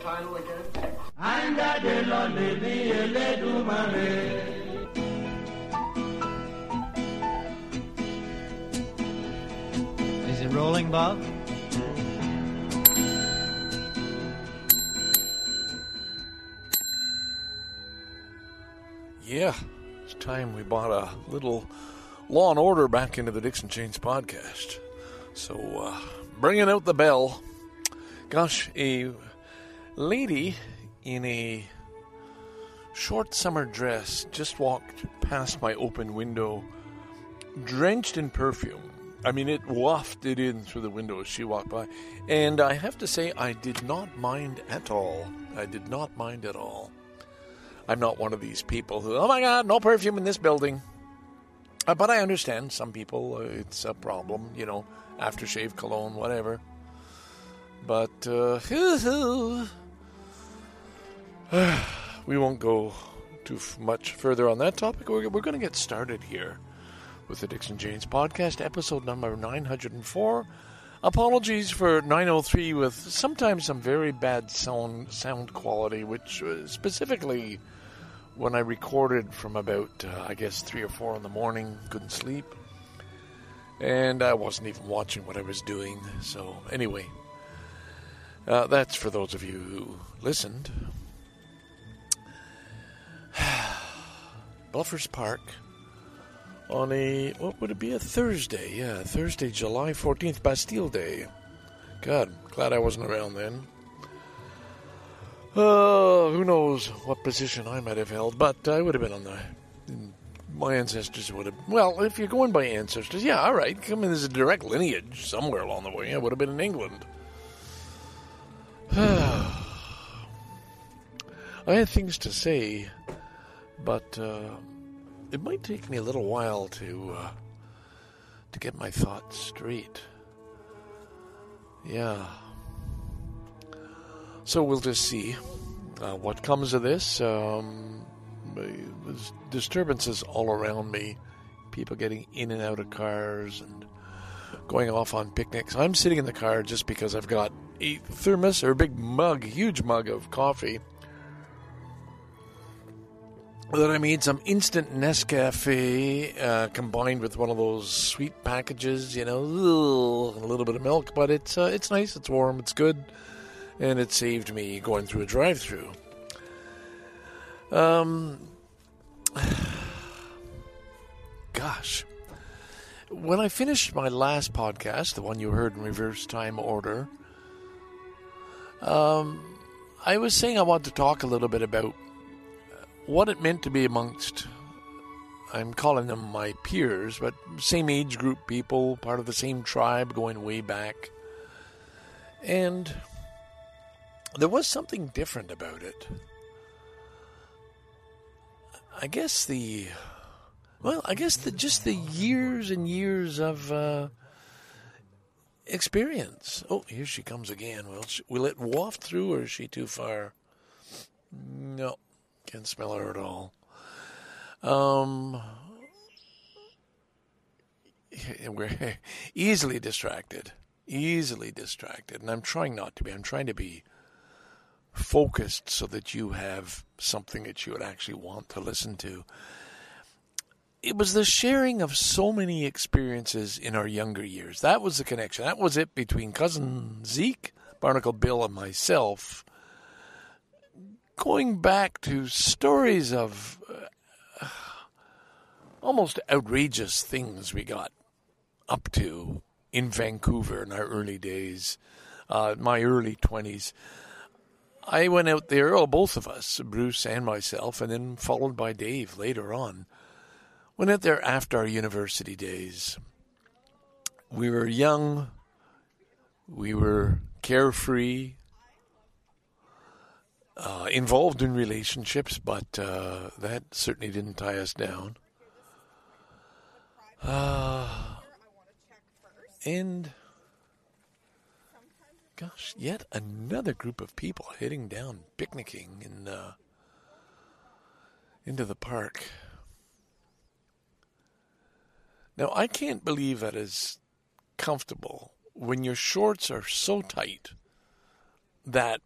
song title again? And I did not live in a little money. Is it rolling, Bob? Yeah, it's time we bought a little Law and Order back into the Dixon Chains podcast. So, bringing out the bell. Gosh, a lady in a short summer dress just walked past my open window, drenched in perfume. I mean, it wafted in through the window as she walked by. And I have to say, I did not mind at all. I did not mind at all. I'm not one of these people who, oh my God, no perfume in this building. But I understand some people, it's a problem, you know, aftershave, cologne, whatever. But we won't go too much further on that topic. We're going to get started here with the Dixon James podcast, episode number 904. Apologies for 903 with sometimes some very bad sound quality, which specifically when I recorded from about, 3 or 4 in the morning, couldn't sleep. And I wasn't even watching what I was doing. So anyway, that's for those of you who listened. Bluffers Park on a Thursday? Yeah, Thursday, July 14th, Bastille Day. God, glad I wasn't around then. Who knows what position I might have held, but I would have been my ancestors would have, well, if you're going by ancestors, yeah, all right, come in, there's a direct lineage somewhere along the way. I would have been in England. I had things to say, but it might take me a little while to get my thoughts straight. Yeah. So we'll just see what comes of this. There's disturbances all around me. People getting in and out of cars and going off on picnics. I'm sitting in the car just because I've got a thermos or a big mug, huge mug of coffee that I made some instant Nescafe combined with one of those sweet packages, you know, and a little bit of milk. But it's nice, it's warm, it's good. And it saved me going through a drive-thru. Gosh. When I finished my last podcast, the one you heard in reverse time order, I was saying I want to talk a little bit about what it meant to be amongst, I'm calling them my peers, but same age group people, part of the same tribe going way back. And there was something different about it. I guess the years and years of experience. Oh, here she comes again. Will it waft through, or is she too far? No, can't smell her at all. We're easily distracted, and I'm trying not to be. I'm trying to be focused so that you have something that you would actually want to listen to. It was the sharing of so many experiences in our younger years. That was the connection. That was it between Cousin Zeke, Barnacle Bill, and myself. Going back to stories of almost outrageous things we got up to in Vancouver in our early days, my early 20s. I went out there, both of us, Bruce and myself, and then followed by Dave later on. Went out there after our university days. We were young. We were carefree. Involved in relationships, but that certainly didn't tie us down. And gosh, yet another group of people heading down, picnicking into the park. Now, I can't believe that is comfortable when your shorts are so tight that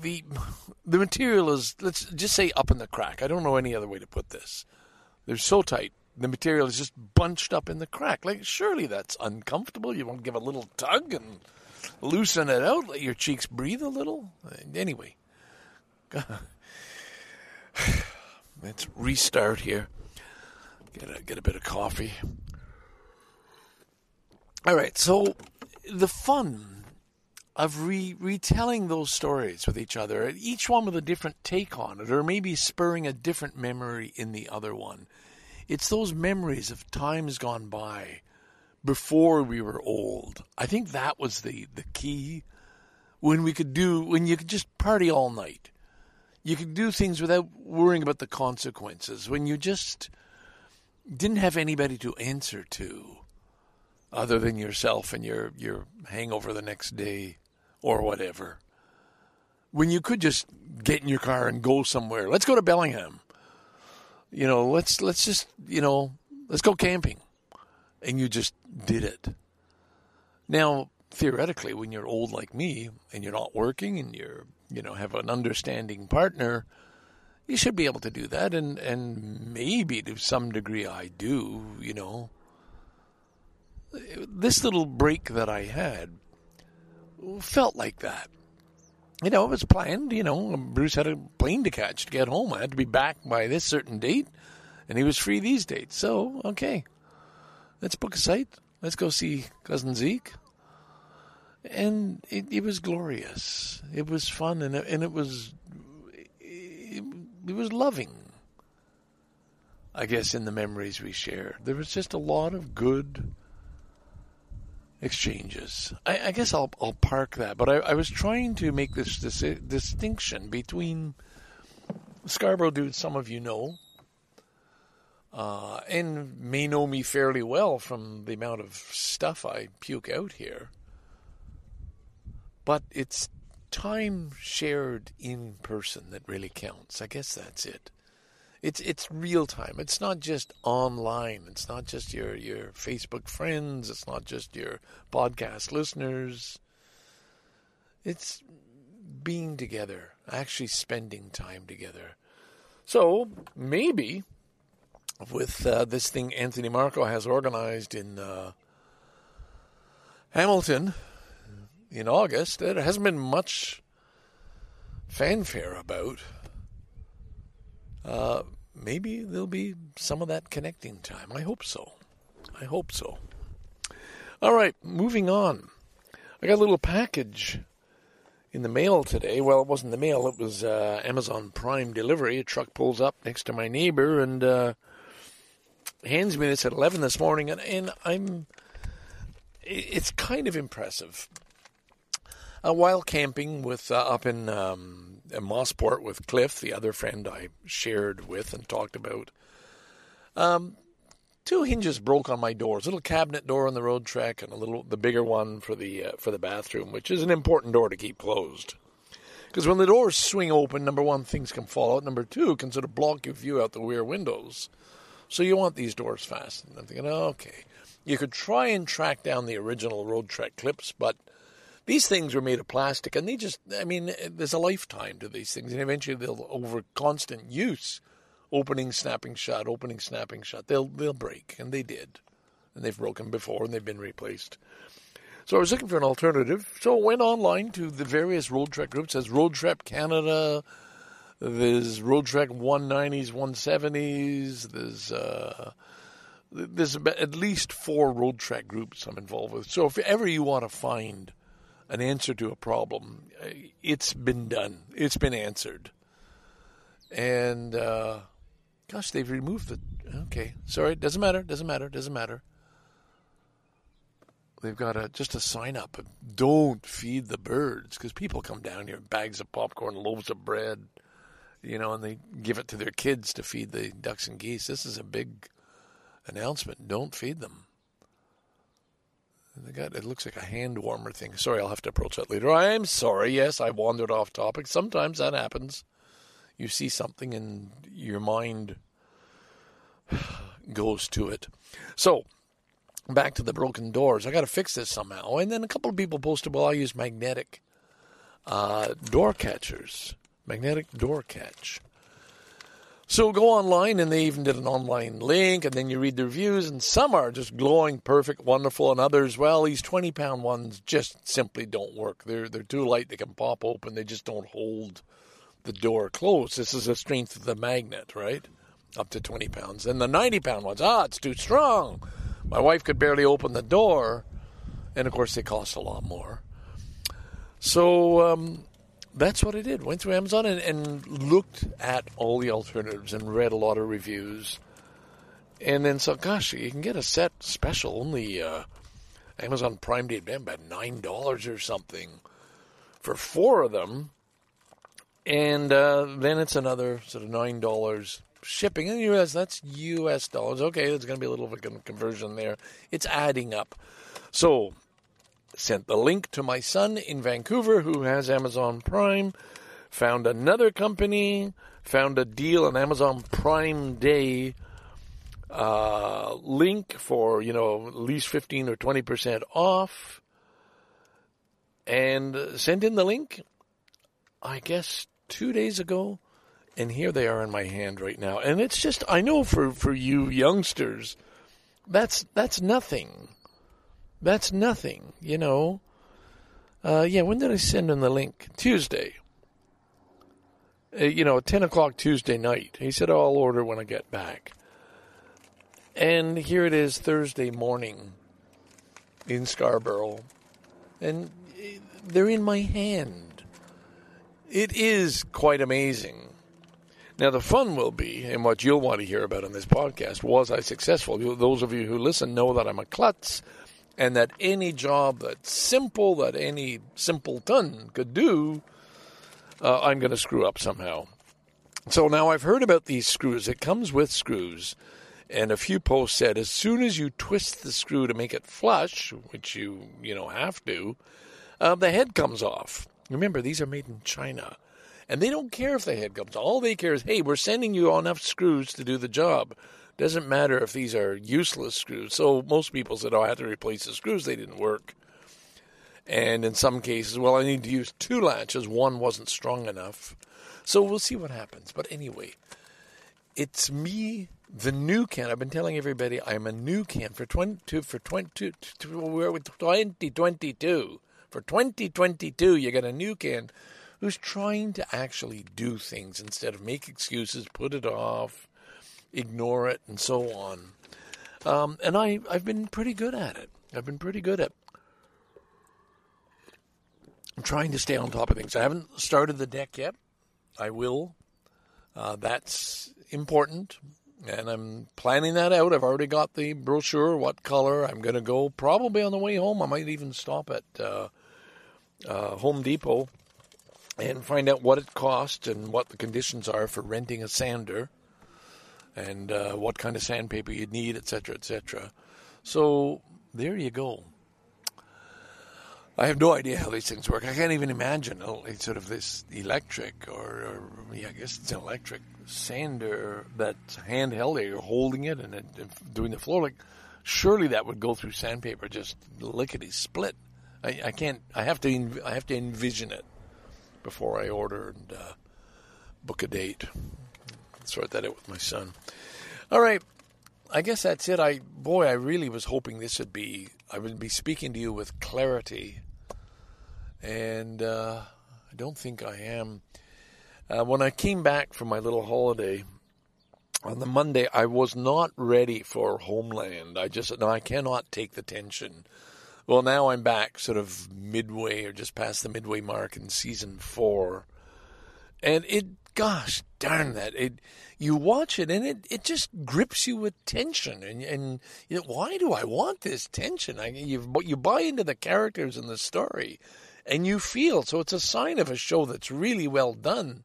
the material is, let's just say, up in the crack. I don't know any other way to put this. They're so tight. The material is just bunched up in the crack. Like, surely that's uncomfortable. You won't give a little tug and loosen it out. Let your cheeks breathe a little. Anyway. Let's restart here. Get a bit of coffee. All right, so the fun of retelling those stories with each other, each one with a different take on it, or maybe spurring a different memory in the other one. It's those memories of times gone by before we were old. I think that was the key, when you could just party all night. You could do things without worrying about the consequences, when you just didn't have anybody to answer to other than yourself and your hangover the next day or whatever. When you could just get in your car and go somewhere. Let's go to Bellingham. You know, let's just, you know, let's go camping. And you just did it. Now, theoretically, when you're old like me and you're not working and you have an understanding partner, you should be able to do that. And maybe to some degree I do, you know. This little break that I had felt like that. You know, it was planned, you know. Bruce had a plane to catch to get home. I had to be back by this certain date, and he was free these dates. So, okay, let's book a site. Let's go see Cousin Zeke. And it was glorious. It was fun, and it was loving, I guess, in the memories we shared. There was just a lot of good exchanges. I guess I'll park that, but I was trying to make this distinction between Scarborough dudes, some of you know, and may know me fairly well from the amount of stuff I puke out here. But it's time shared in person that really counts. I guess that's it. It's real time. It's not just online. It's not just your Facebook friends. It's not just your podcast listeners. It's being together, actually spending time together. So maybe with this thing Anthony Marco has organized in Hamilton, in August, there hasn't been much fanfare about. Maybe there'll be some of that connecting time. I hope so. All right, moving on. I got a little package in the mail today. Well, it wasn't the mail. It was Amazon Prime delivery. A truck pulls up next to my neighbor and hands me this at 11 this morning. And it's kind of impressive. While camping up in Mossport with Cliff, the other friend I shared with and talked about, two hinges broke on my doors. A little cabinet door on the road track, and the bigger one for the bathroom, which is an important door to keep closed. Because when the doors swing open, number one, things can fall out. Number two, can sort of block your view out the rear windows. So you want these doors fastened. I'm thinking, okay, you could try and track down the original road track clips, but these things were made of plastic, and they just, I mean, there's a lifetime to these things, and eventually they'll, over constant use, opening, snapping shut, they'll break, and they did. And they've broken before, and they've been replaced. So I was looking for an alternative, so I went online to the various Road Trek groups. There's Road Trek Canada, there's Road Trek 190s, 170s, there's at least 4 Road Trek groups I'm involved with. So if ever you want to find an answer to a problem, it's been done. It's been answered. And, gosh, they've removed the... Okay, sorry, doesn't matter. They've got just a sign up. Don't feed the birds, because people come down here, bags of popcorn, loaves of bread, you know, and they give it to their kids to feed the ducks and geese. This is a big announcement. Don't feed them. They got, it looks like a hand warmer thing. Sorry, I'll have to approach that later. I am sorry. Yes, I wandered off topic. Sometimes that happens. You see something and your mind goes to it. So, back to the broken doors. I got to fix this somehow. And then a couple of people posted, well, I use magnetic door catchers, magnetic door catch. So go online, and they even did an online link, and then you read the reviews, and some are just glowing, perfect, wonderful, and others, well, these 20-pound ones just simply don't work. They're too light. They can pop open. They just don't hold the door closed. This is the strength of the magnet, right, up to 20 pounds. And the 90-pound ones, it's too strong. My wife could barely open the door, and, of course, they cost a lot more. So that's what I did. Went through Amazon and looked at all the alternatives and read a lot of reviews. And then so, gosh, you can get a set special, only Amazon Prime Day, about $9 or something for four of them. And then it's another sort of $9 shipping in the U.S. That's U.S. dollars. Okay, there's going to be a little bit of conversion there. It's adding up. So sent the link to my son in Vancouver who has Amazon Prime, found another company, found a deal on Amazon Prime Day link for, at least 15 or 20% off, and sent in the link, I guess, 2 days ago, and here they are in my hand right now. And it's just, I know for you youngsters, that's nothing. That's nothing, when did I send him the link? Tuesday. 10 o'clock Tuesday night. He said, I'll order when I get back. And here it is Thursday morning in Scarborough. And they're in my hand. It is quite amazing. Now, the fun will be, and what you'll want to hear about on this podcast, was I successful? Those of you who listen know that I'm a klutz. And that any job that any simpleton could do, I'm going to screw up somehow. So now I've heard about these screws. It comes with screws. And a few posts said, as soon as you twist the screw to make it flush, which you have to, the head comes off. Remember, these are made in China. And they don't care if the head comes off. All they care is, hey, we're sending you enough screws to do the job. Doesn't matter if these are useless screws. So most people said, I had to replace the screws. They didn't work. And in some cases, I need to use two latches. One wasn't strong enough. So we'll see what happens. But anyway, it's me, the new Ken. I've been telling everybody I'm a new Ken For 2022, you got a new Ken who's trying to actually do things instead of make excuses, put it off, ignore it, and so on. And I've been pretty good at it. I'm trying to stay on top of things. I haven't started the deck yet. I will. That's important. And I'm planning that out. I've already got the brochure, what color. I'm going to go probably on the way home. I might even stop at Home Depot and find out what it costs and what the conditions are for renting a sander. And what kind of sandpaper you'd need, etc., etc. So there you go. I have no idea how these things work. I can't even imagine it's sort of this electric I guess it's an electric sander that's handheld. You're holding it and doing the floor. Surely that would go through sandpaper, just lickety split. I can't. I have to envision it before I order and book a date. Sort that out with my son. All right, I guess that's it. I really was hoping this would be. I would be speaking to you with clarity, and I don't think I am. When I came back from my little holiday on the Monday, I was not ready for Homeland. I cannot take the tension. Well, now I'm back, sort of midway or just past the midway mark in season 4, and it. Gosh darn that! You watch it and it just grips you with tension and why do I want this tension? You buy into the characters and the story, and you feel so. It's a sign of a show that's really well done.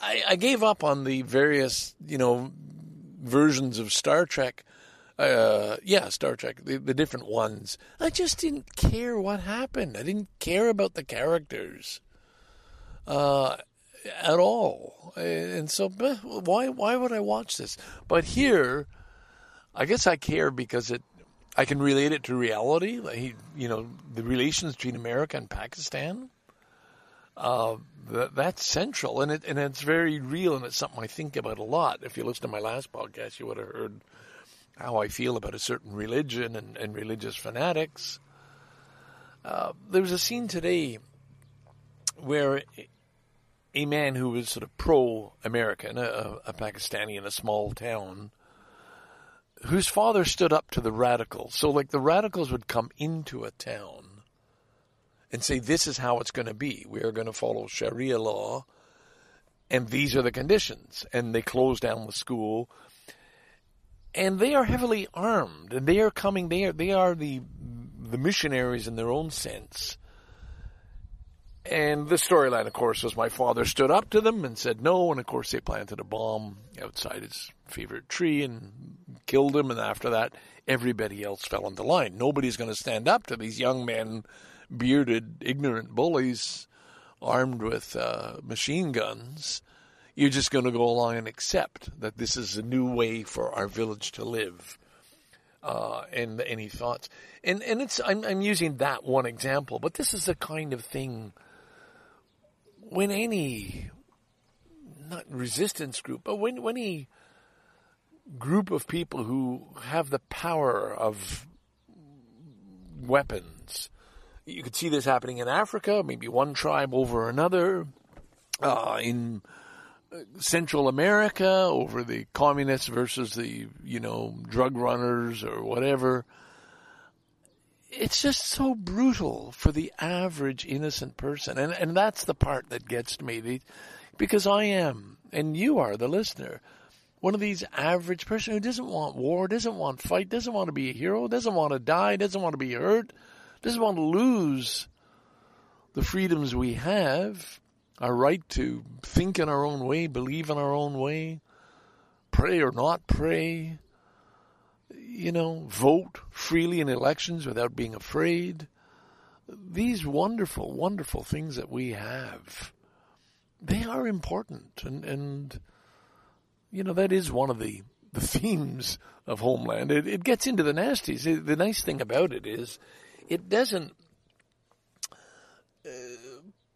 I gave up on the various versions of Star Trek. Star Trek, the different ones. I just didn't care what happened. I didn't care about the characters. At all, and so why would I watch this? But here, I guess I care because I can relate it to reality. The relations between America and Pakistan, That's central, and it's very real, and it's something I think about a lot. If you listen to my last podcast, you would have heard how I feel about a certain religion and religious fanatics. There was a scene today where a man who was sort of pro-American, a Pakistani in a small town, whose father stood up to the radicals. So, like, the radicals would come into a town and say, this is how it's going to be. We are going to follow Sharia law, and these are the conditions. And they close down the school. And they are heavily armed, and they are coming. They are the missionaries in their own sense. And the storyline, of course, was my father stood up to them and said no, and of course they planted a bomb outside his favorite tree and killed him, and after that, everybody else fell into line. Nobody's going to stand up to these young men, bearded, ignorant bullies, armed with machine guns. You're just going to go along and accept that this is a new way for our village to live. And any thoughts? And it's I'm using that one example, but this is the kind of thing... When any, not resistance group, but when any group of people who have the power of weapons, you could see this happening in Africa, maybe one tribe over another, in Central America, over the communists versus the, drug runners or whatever. It's just so brutal for the average innocent person. And that's the part that gets me. Because I am, and you are, the listener, one of these average person who doesn't want war, doesn't want fight, doesn't want to be a hero, doesn't want to die, doesn't want to be hurt, doesn't want to lose the freedoms we have, our right to think in our own way, believe in our own way, pray or not pray. Vote freely in elections without being afraid. These wonderful, wonderful things that we have, they are important. And that is one of the themes of Homeland. It gets into the nasties. The nice thing about it is it doesn't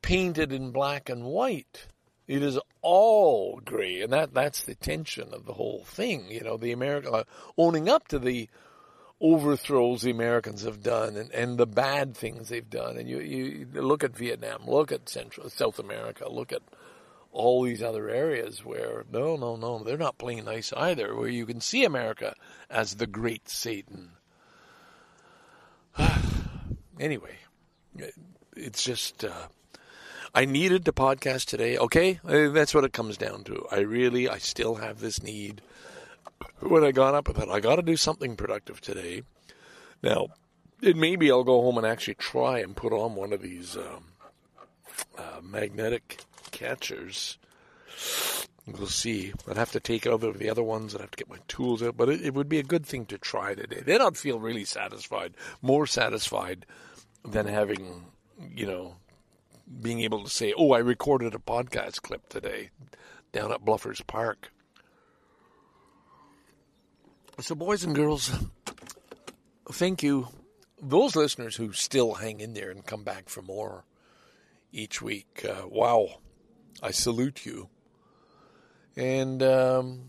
paint it in black and white. It is all gray, and that's the tension of the whole thing. The American owning up to the overthrows the Americans have done and the bad things they've done. And you look at Vietnam, look at South America, look at all these other areas where, no, they're not playing nice either, where you can see America as the great Satan. Anyway, it's just... I needed to podcast today, okay? That's what it comes down to. I still have this need. When I got up, I thought, I got to do something productive today. Now, maybe I'll go home and actually try and put on one of these magnetic catchers. We'll see. I'd have to take over the other ones. I'd have to get my tools out. But it would be a good thing to try today. Then I'd feel really satisfied, more satisfied than having, being able to say, I recorded a podcast clip today down at Bluffers Park. So, boys and girls, thank you. Those listeners who still hang in there and come back for more each week, wow, I salute you. And, we'll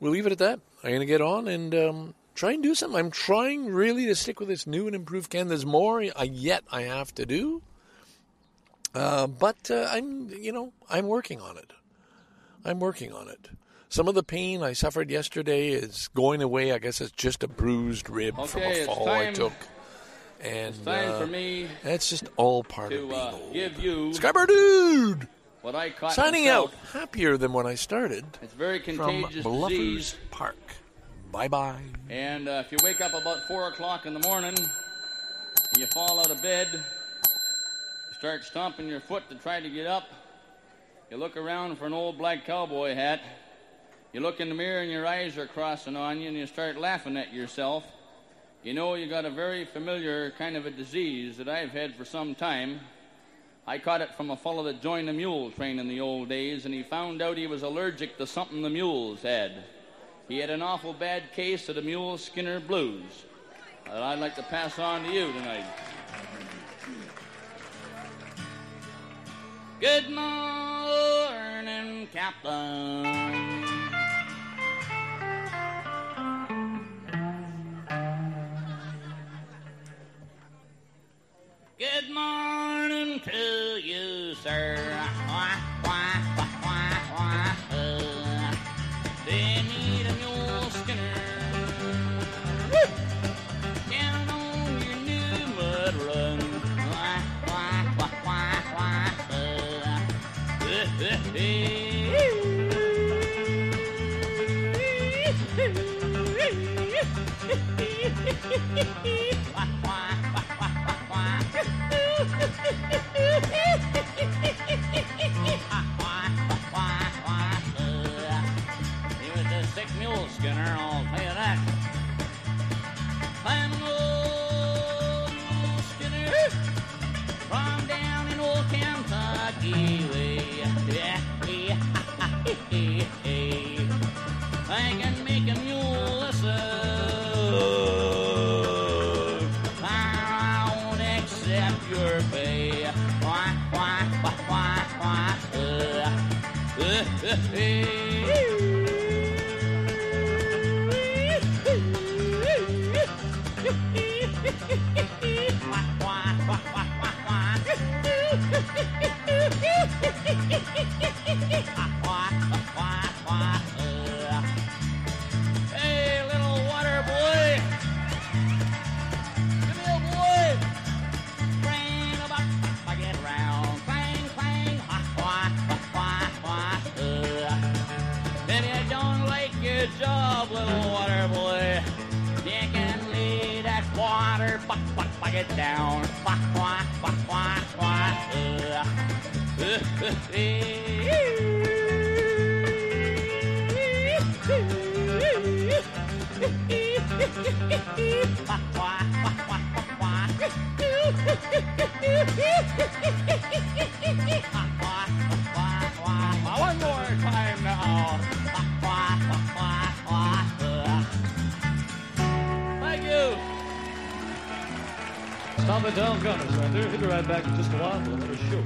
leave it at that. I'm going to get on and... try and do something. I'm trying really to stick with this new and improved can. There's more yet I have to do. But I'm working on it. Some of the pain I suffered yesterday is going away. I guess it's just a bruised rib from a fall I took. And it's time for me that's just all part of being old. Give you Scarborough Dude! What I caught signing out happier than when I started. It's very contagious from Bluffers disease. Park. Bye-bye. And if you wake up about 4 o'clock in the morning and you fall out of bed, you start stomping your foot to try to get up, you look around for an old black cowboy hat, you look in the mirror and your eyes are crossing on you and you start laughing at yourself. You know you got a very familiar kind of a disease that I've had for some time. I caught it from a fellow that joined the mule train in the old days, and he found out he was allergic to something the mules had. He had an awful bad case of the mule Skinner blues that I'd like to pass on to you tonight. Good morning, Captain. Good morning to you, sir. They need a mule skinner. Down on your new mud run. He was a sick mule skinner, I'll tell you that. I'm an old mule skinner from down in old Kentucky way. I can make a mule listen. I won't accept your pay. Hey, little water boy. Come here, boy. Bring a buck, I get round. Clang, clang, Then you don't like your job, little water boy. You can lay that water bucket down. One more time now. Thank you. Stop it down, Gunners, right there. We'll be right back in just a while for another show.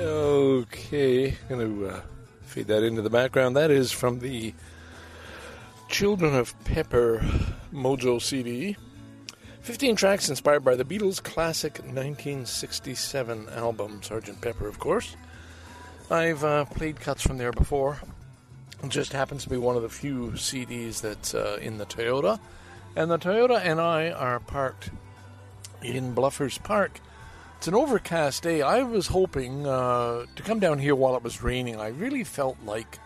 Okay, I'm going to fade that into the background. That is from the Children of Pepper Mojo CD. 15 tracks inspired by the Beatles' classic 1967 album, Sgt. Pepper, of course. I've played cuts from there before. It just happens to be one of the few CDs that's in the Toyota. And the Toyota and I are parked in Bluffers Park. It's an overcast day. I was hoping to come down here while it was raining. I really felt like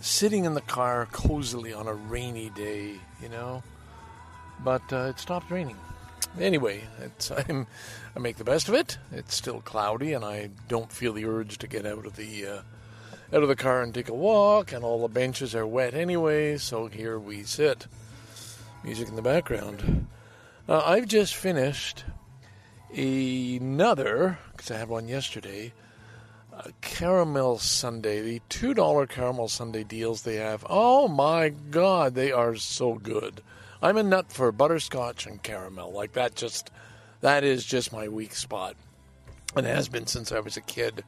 sitting in the car cozily on a rainy day, you know. But it stopped raining. Anyway, I make the best of it. It's still cloudy, and I don't feel the urge to get out of the car and take a walk. And all the benches are wet anyway, so here we sit. Music in the background. I've just finished another, because I had one yesterday, caramel sundae, the $2 caramel sundae deals they have. Oh my God, they are so good. I'm a nut for butterscotch and caramel. Like that is just my weak spot. And has been since I was a kid.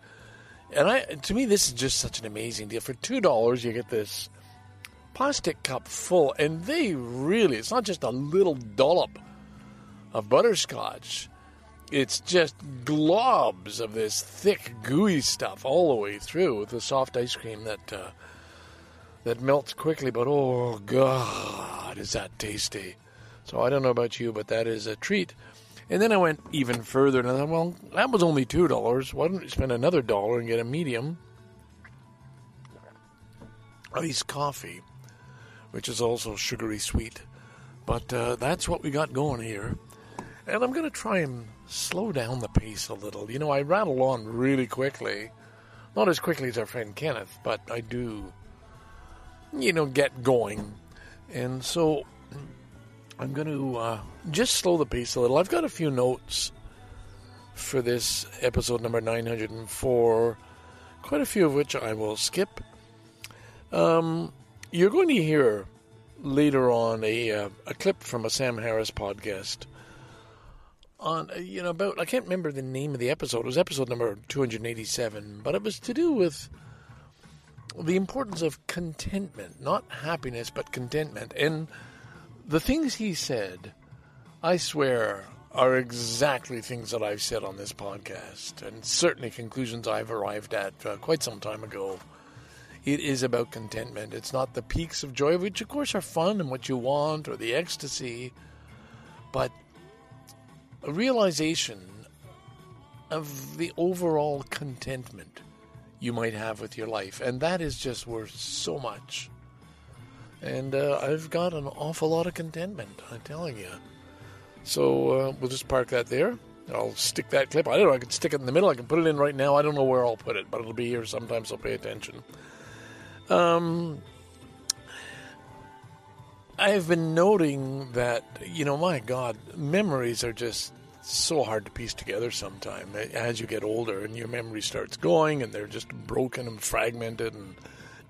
And to me, this is just such an amazing deal. For $2, you get this plastic cup full, and it's not just a little dollop of butterscotch. It's just globs of this thick, gooey stuff all the way through with the soft ice cream that melts quickly. But, oh, God, is that tasty. So I don't know about you, but that is a treat. And then I went even further, and I thought, well, that was only $2. Why don't we spend another $1 and get a medium iced coffee, which is also sugary sweet. But that's what we got going here. And I'm going to try and slow down the pace a little. You know, I rattle on really quickly. Not as quickly as our friend Kenneth, but I do you know, get going. And so I'm going to just slow the pace a little. I've got a few notes for this episode number 904, quite a few of which I will skip. You're going to hear later on a clip from a Sam Harris podcast on, you know, about, I can't remember the name of the episode. It was episode number 287, but it was to do with the importance of contentment, not happiness, but contentment. And the things he said, I swear, are exactly things that I've said on this podcast, and certainly conclusions I've arrived at quite some time ago. It is about contentment. It's not the peaks of joy, which of course are fun and what you want, or the ecstasy, but a realization of the overall contentment you might have with your life. And that is just worth so much. And I've got an awful lot of contentment, I'm telling you. So we'll just park that there. I'll stick that clip. I don't know, I can stick it in the middle. I can put it in right now. I don't know where I'll put it, but it'll be here sometime, so pay attention. I've been noting that, you know, my God, memories are just so hard to piece together sometimes as you get older, and your memory starts going, and they're just broken and fragmented and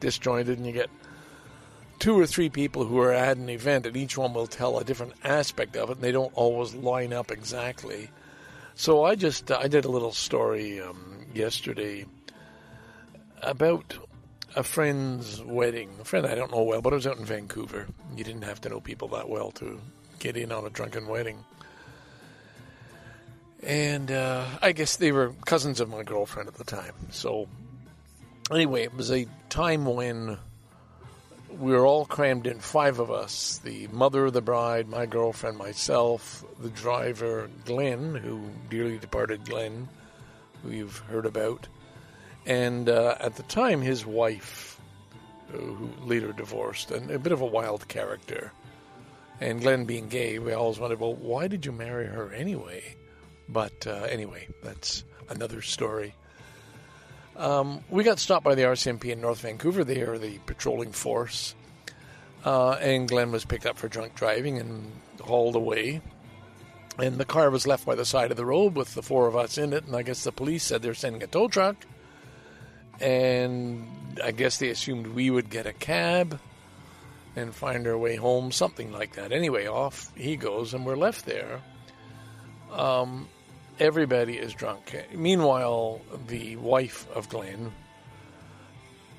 disjointed, and you get two or three people who are at an event, and each one will tell a different aspect of it, and they don't always line up exactly. So I did a little story yesterday about a friend's wedding, a friend I don't know well, but it was out in Vancouver. You didn't have to know people that well to get in on a drunken wedding. And I guess they were cousins of my girlfriend at the time. So anyway, it was a time when we were all crammed in, five of us, the mother of the bride, my girlfriend, myself, the driver, Glenn, who dearly departed Glenn, who you've heard about, and at the time, his wife, who later divorced, and a bit of a wild character. And Glenn being gay, we always wondered, well, why did you marry her anyway? But anyway, that's another story. We got stopped by the RCMP in North Vancouver. They are the patrolling force. And Glenn was picked up for drunk driving and hauled away. And the car was left by the side of the road with the four of us in it. And I guess the police said they're sending a tow truck. And I guess they assumed we would get a cab and find our way home, something like that. Anyway, off he goes, and we're left there. Everybody is drunk. Meanwhile, the wife of Glenn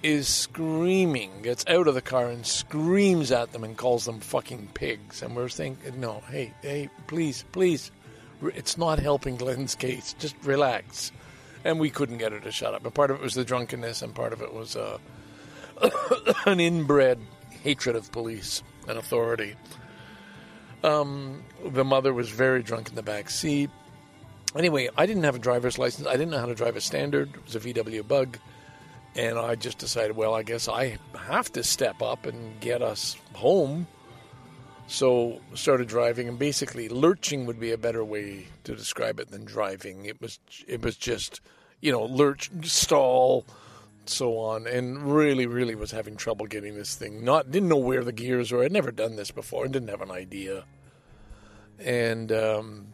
is screaming, gets out of the car and screams at them and calls them fucking pigs. And we're thinking, no, hey, please. It's not helping Glenn's case. Just relax. And we couldn't get her to shut up. And part of it was the drunkenness, and part of it was an inbred hatred of police and authority. The mother was very drunk in the back seat. Anyway, I didn't have a driver's license. I didn't know how to drive a standard. It was a VW Bug. And I just decided, well, I guess I have to step up and get us home. So started driving, and basically lurching would be a better way to describe it than driving. It was just, you know, lurch, stall, so on, and really, really was having trouble getting this thing. Didn't know where the gears were. I'd never done this before. I didn't have an idea. And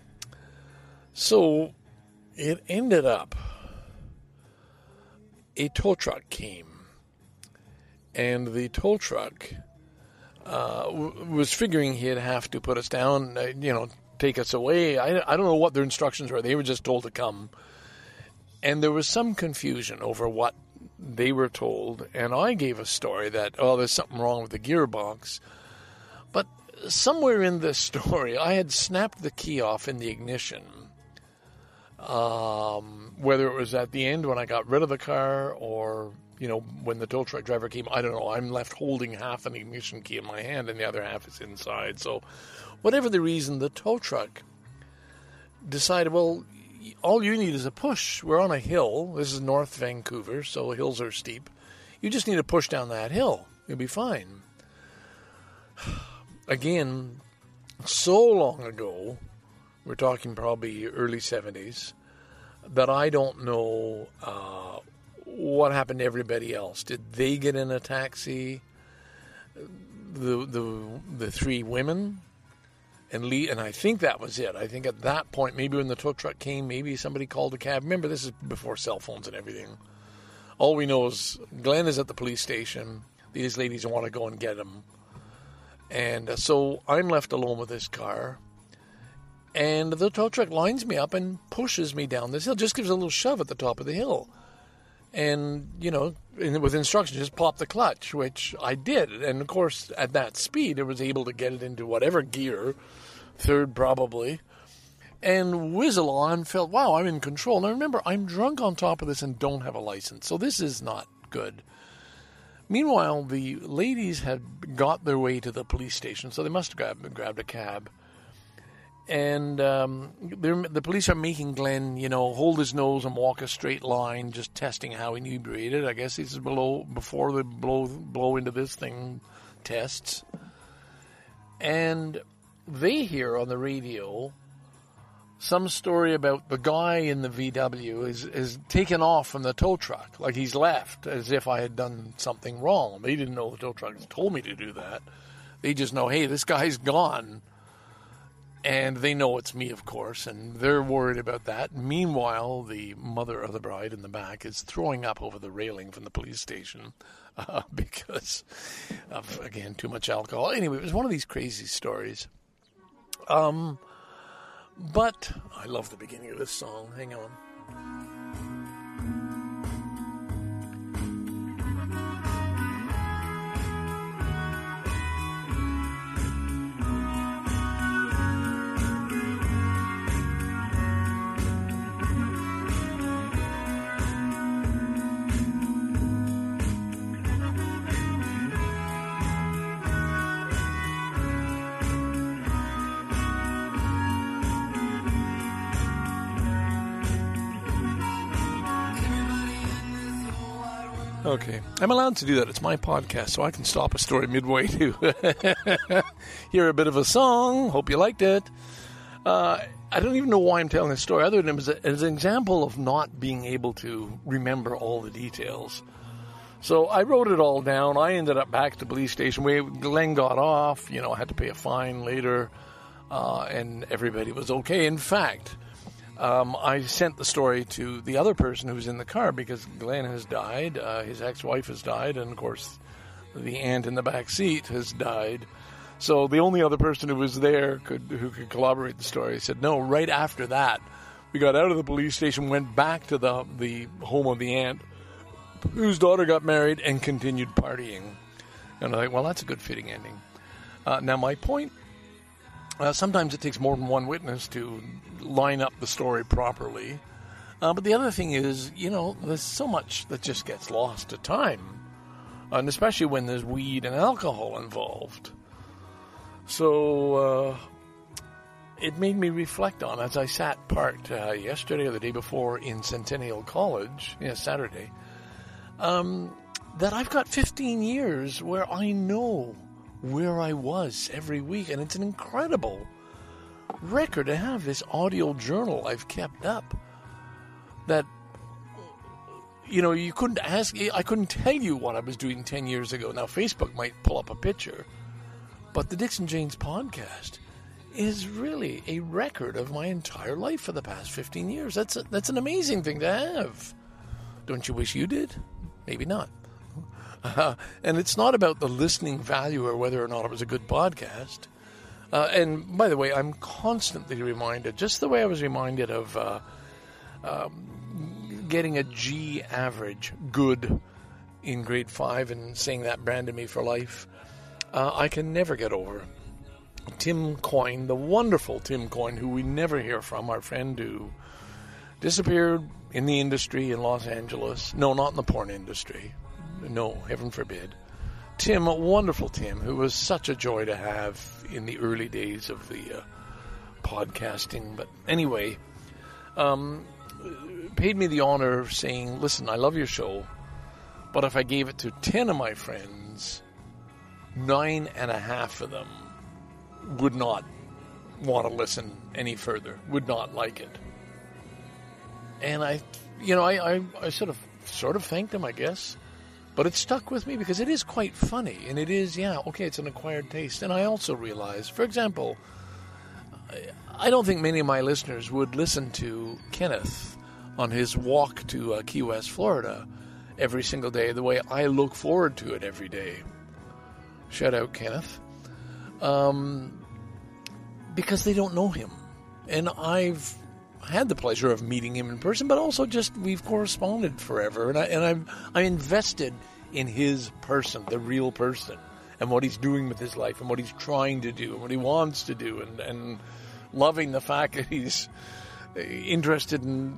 so it ended up a tow truck came, and the tow truck was figuring he'd have to put us down, you know, take us away. I don't know what their instructions were. They were just told to come. And there was some confusion over what they were told. And I gave a story that, oh, there's something wrong with the gearbox. But somewhere in this story, I had snapped the key off in the ignition. Whether it was at the end when I got rid of the car, or, you know, when the tow truck driver came, I don't know. I'm left holding half an ignition key in my hand and the other half is inside. So whatever the reason, the tow truck decided, well, all you need is a push. We're on a hill. This is North Vancouver, so hills are steep. You just need to push down that hill. You'll be fine. Again, so long ago, we're talking probably early 70s, that I don't know what happened to everybody else. Did they get in a taxi? the three women and Lee, and I think that was it. I think at that point, maybe when the tow truck came, maybe somebody called a cab. Remember, this is before cell phones and everything. All we know is Glenn is at the police station. These ladies want to go and get him. And so I'm left alone with this car. And the tow truck lines me up and pushes me down this hill. Just gives a little shove at the top of the hill. And, you know, with instructions, just pop the clutch, which I did. And, of course, at that speed, it was able to get it into whatever gear, third probably, and whizzle on, felt, wow, I'm in control. Now, remember, I'm drunk on top of this and don't have a license, so this is not good. Meanwhile, the ladies had got their way to the police station, so they must have grabbed a cab. And the police are making Glenn, you know, hold his nose and walk a straight line, just testing how inebriated. I guess this is before the blow into this thing tests. And they hear on the radio some story about the guy in the VW is taken off from the tow truck, like he's left, as if I had done something wrong. They didn't know the tow truck told me to do that. They just know, hey, this guy's gone. And they know it's me, of course, and they're worried about that. Meanwhile, the mother of the bride in the back is throwing up over the railing from the police station because of, again, too much alcohol. Anyway, it was one of these crazy stories. But I love the beginning of this song. Hang on. Okay. I'm allowed to do that. It's my podcast, so I can stop a story midway to hear a bit of a song. Hope you liked it. I don't even know why I'm telling this story, other than it was as an example of not being able to remember all the details. So I wrote it all down. I ended up back at the police station where Glenn got off. You know, I had to pay a fine later, and everybody was okay. In fact, I sent the story to the other person who was in the car because Glenn has died, his ex-wife has died, and, of course, the aunt in the back seat has died. So the only other person who was there who could corroborate the story said, no, right after that, we got out of the police station, went back to the home of the aunt, whose daughter got married, and continued partying. And I'm like, well, that's a good fitting ending. Now, my point... sometimes it takes more than one witness to line up the story properly. But the other thing is, you know, there's so much that just gets lost to time. And especially when there's weed and alcohol involved. So it made me reflect on, as I sat parked yesterday or the day before in Centennial College, Saturday, that I've got 15 years where I know where I was every week, and it's an incredible record to have, this audio journal I've kept up that, you know, you couldn't ask, I couldn't tell you what I was doing 10 years ago. Now, Facebook might pull up a picture, but the Dixon James podcast is really a record of my entire life for the past 15 years. That's an amazing thing to have. Don't you wish you did? Maybe not. And it's not about the listening value or whether or not it was a good podcast. And by the way, I'm constantly reminded, just the way I was reminded of getting a G average, good, in grade 5 and saying that branded me for life, I can never get over Tim Coyne, the wonderful Tim Coyne, who we never hear from, our friend who disappeared in the industry in Los Angeles. No, not in the porn industry. No, heaven forbid. Tim, a wonderful Tim, who was such a joy to have in the early days of the podcasting. But anyway, paid me the honor of saying, listen, I love your show, but if I gave it to 10 of my friends, 9.5 of them would not want to listen any further, would not like it. And I sort of thanked him, I guess. But it stuck with me because it is quite funny, and it is, yeah, okay, it's an acquired taste. And I also realized, for example, I don't think many of my listeners would listen to Kenneth on his walk to Key West, Florida, every single day, the way I look forward to it every day. Shout out, Kenneth. Because they don't know him. And I've had the pleasure of meeting him in person, but also just we've corresponded forever. And I'm invested in his person, the real person, and what he's doing with his life and what he's trying to do and what he wants to do, and loving the fact that he's interested in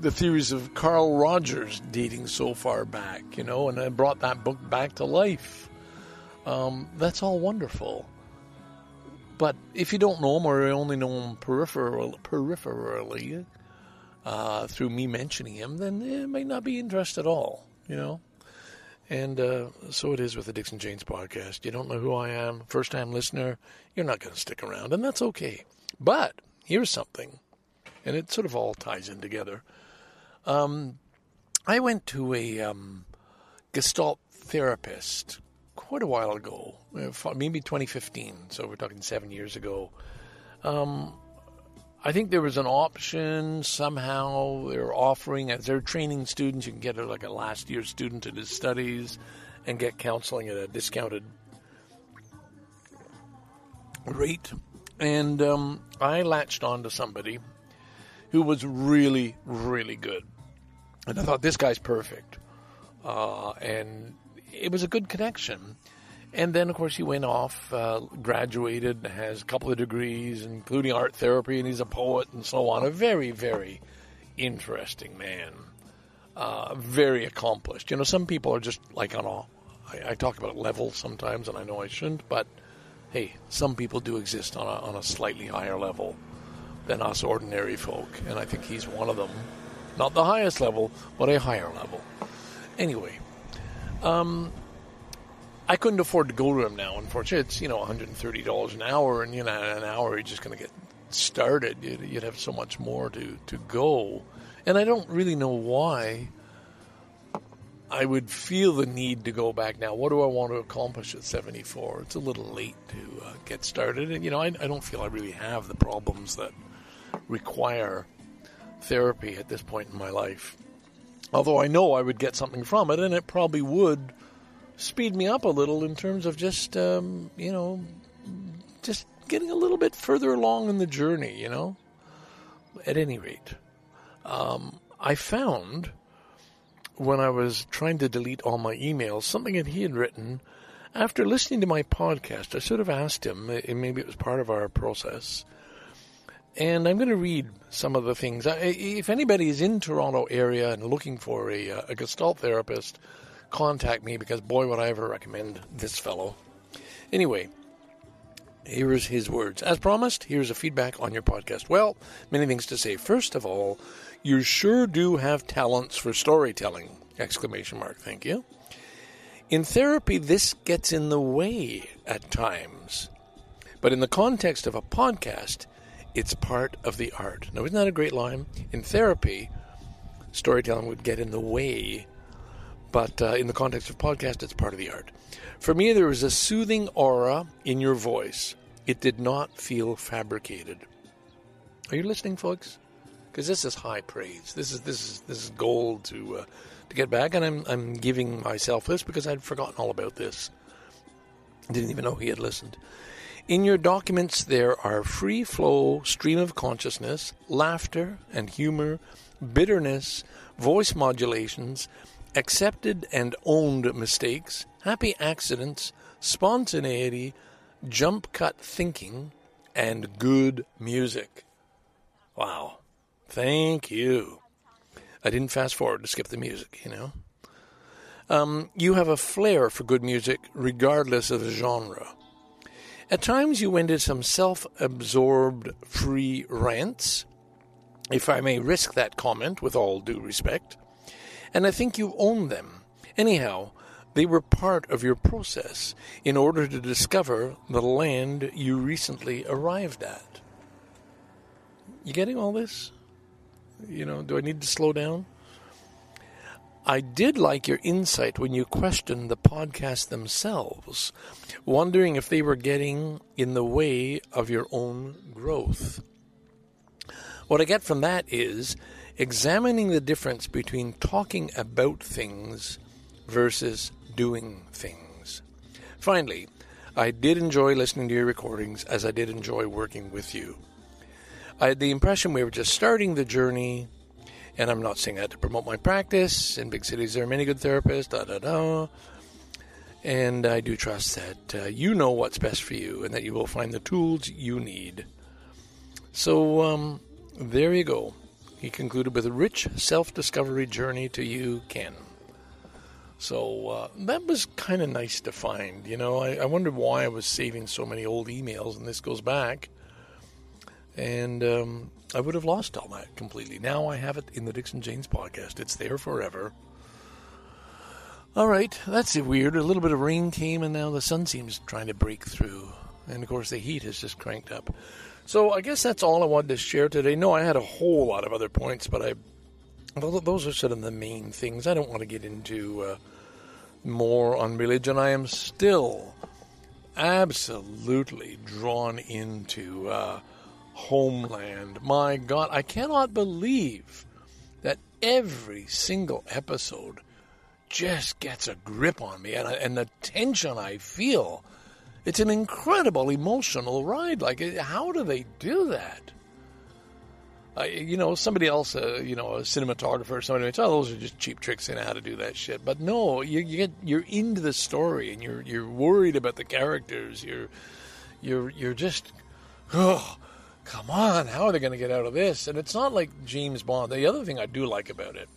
the theories of Carl Rogers dating so far back, you know, and I brought that book back to life. That's all wonderful. But if you don't know him, or you only know him peripherally through me mentioning him, then it may not be interest at all, you know. And so it is with the Dixon James podcast. You don't know who I am, first-time listener, you're not going to stick around, and that's okay. But here's something, and it sort of all ties in together. I went to a Gestalt therapist quite a while ago, maybe 2015, so we're talking 7 years ago. I think there was an option somehow they were offering, as they're training students, you can get like a last year student in his studies and get counseling at a discounted rate. And I latched on to somebody who was really, really good. And I thought, this guy's perfect. And it was a good connection. And then, of course, he went off, graduated, has a couple of degrees, including art therapy, and he's a poet and so on. A very, very interesting man. Very accomplished. You know, some people are just like on a... I talk about levels sometimes, and I know I shouldn't, but hey, some people do exist on a slightly higher level than us ordinary folk, and I think he's one of them. Not the highest level, but a higher level. Anyway... I couldn't afford to go to him now, unfortunately. It's, you know, $130 an hour, and, you know, in an hour you're just going to get started. You'd have so much more to go. And I don't really know why I would feel the need to go back now. What do I want to accomplish at 74? It's a little late to get started. And, you know, I don't feel I really have the problems that require therapy at this point in my life. Although I know I would get something from it, and it probably would speed me up a little in terms of just, you know, just getting a little bit further along in the journey, you know. At any rate, I found when I was trying to delete all my emails, something that he had written. After listening to my podcast, I sort of asked him, and maybe it was part of our process, and I'm going to read some of the things. If anybody is in Toronto area and looking for a Gestalt therapist, contact me, because boy, would I ever recommend this fellow. Anyway, here is his words. As promised, here's a feedback on your podcast. Well, many things to say. First of all, you sure do have talents for storytelling! ! Thank you. In therapy, this gets in the way at times, but in the context of a podcast, it's part of the art. Now, isn't that a great line? In therapy, storytelling would get in the way, but in the context of podcast, it's part of the art. For me, there was a soothing aura in your voice. It did not feel fabricated. Are you listening, folks? Because this is high praise. This is gold to get back, and I'm giving myself this because I'd forgotten all about this. I didn't even know he had listened. In your documents, there are free flow, stream of consciousness, laughter and humor, bitterness, voice modulations, accepted and owned mistakes, happy accidents, spontaneity, jump cut thinking, and good music. Wow. Thank you. I didn't fast forward to skip the music, you know. You have a flair for good music, regardless of the genre. At times you went into some self-absorbed free rants, if I may risk that comment with all due respect, and I think you own them. Anyhow, they were part of your process in order to discover the land you recently arrived at. You getting all this? You know, do I need to slow down? I did like your insight when you questioned the podcasts themselves, wondering if they were getting in the way of your own growth. What I get from that is examining the difference between talking about things versus doing things. Finally, I did enjoy listening to your recordings as I did enjoy working with you. I had the impression we were just starting the journey, and I'm not saying that to promote my practice. In big cities, there are many good therapists, And I do trust that you know what's best for you and that you will find the tools you need. So, there you go. He concluded with a rich self-discovery journey to you, Ken. So that was kind of nice to find. You know, I wondered why I was saving so many old emails, and this goes back. And I would have lost all that completely. Now I have it in the Dixon James podcast. It's there forever. All right, that's weird. A little bit of rain came, and now the sun seems trying to break through. And, of course, the heat has just cranked up. So I guess that's all I wanted to share today. No, I had a whole lot of other points, but those are sort of the main things. I don't want to get into more on religion. I am still absolutely drawn into Homeland. My God, I cannot believe that every single episode just gets a grip on me, and the tension I feel. It's an incredible emotional ride. Like, how do they do that? You know, somebody else, a cinematographer or somebody, those are just cheap tricks in how to do that shit. But no, you're into the story, and you're worried about the characters. You're just, oh, come on, how are they going to get out of this? And it's not like James Bond. The other thing I do like about it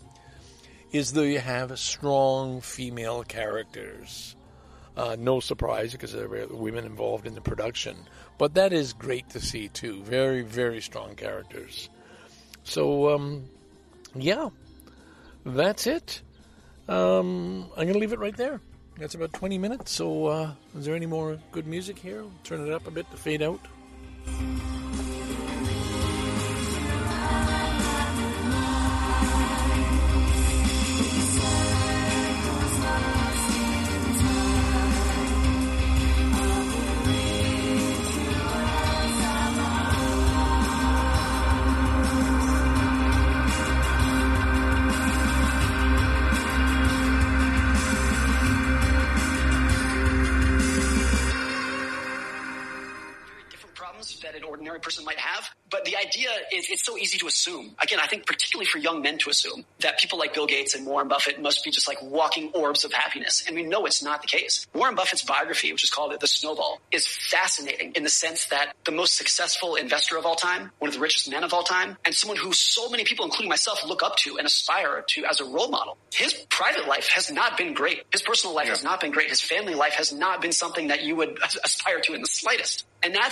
is that you have strong female characters. No surprise, because there were women involved in the production. But that is great to see, too. Very, very strong characters. So, yeah, that's it. I'm going to leave it right there. That's about 20 minutes. So is there any more good music here? I'll turn it up a bit to fade out. It's so easy to assume. Again, I think particularly for young men to assume that people like Bill Gates and Warren Buffett must be just like walking orbs of happiness. And we know it's not the case. Warren Buffett's biography, which is called The Snowball, is fascinating in the sense that the most successful investor of all time, one of the richest men of all time, and someone who so many people, including myself, look up to and aspire to as a role model. His private life has not been great. His personal life has not been great. His family life has not been something that you would aspire to in the slightest. And I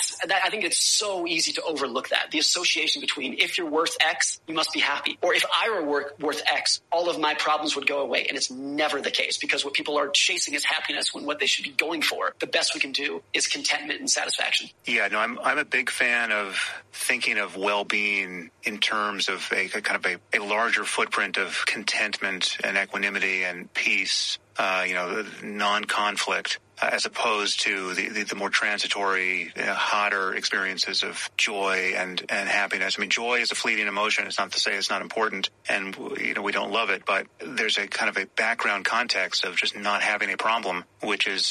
think it's so easy to overlook that, the association between if you're worth X, you must be happy. Or if I were worth X, all of my problems would go away. And it's never the case, because what people are chasing is happiness when what they should be going for, the best we can do, is contentment and satisfaction. Yeah, no, I'm a big fan of thinking of well-being in terms of a kind of a larger footprint of contentment and equanimity and peace, non-conflict, as opposed to the more transitory, hotter experiences of joy and happiness. I mean, joy is a fleeting emotion. It's not to say it's not important, and we don't love it, but there's a kind of a background context of just not having a problem, which is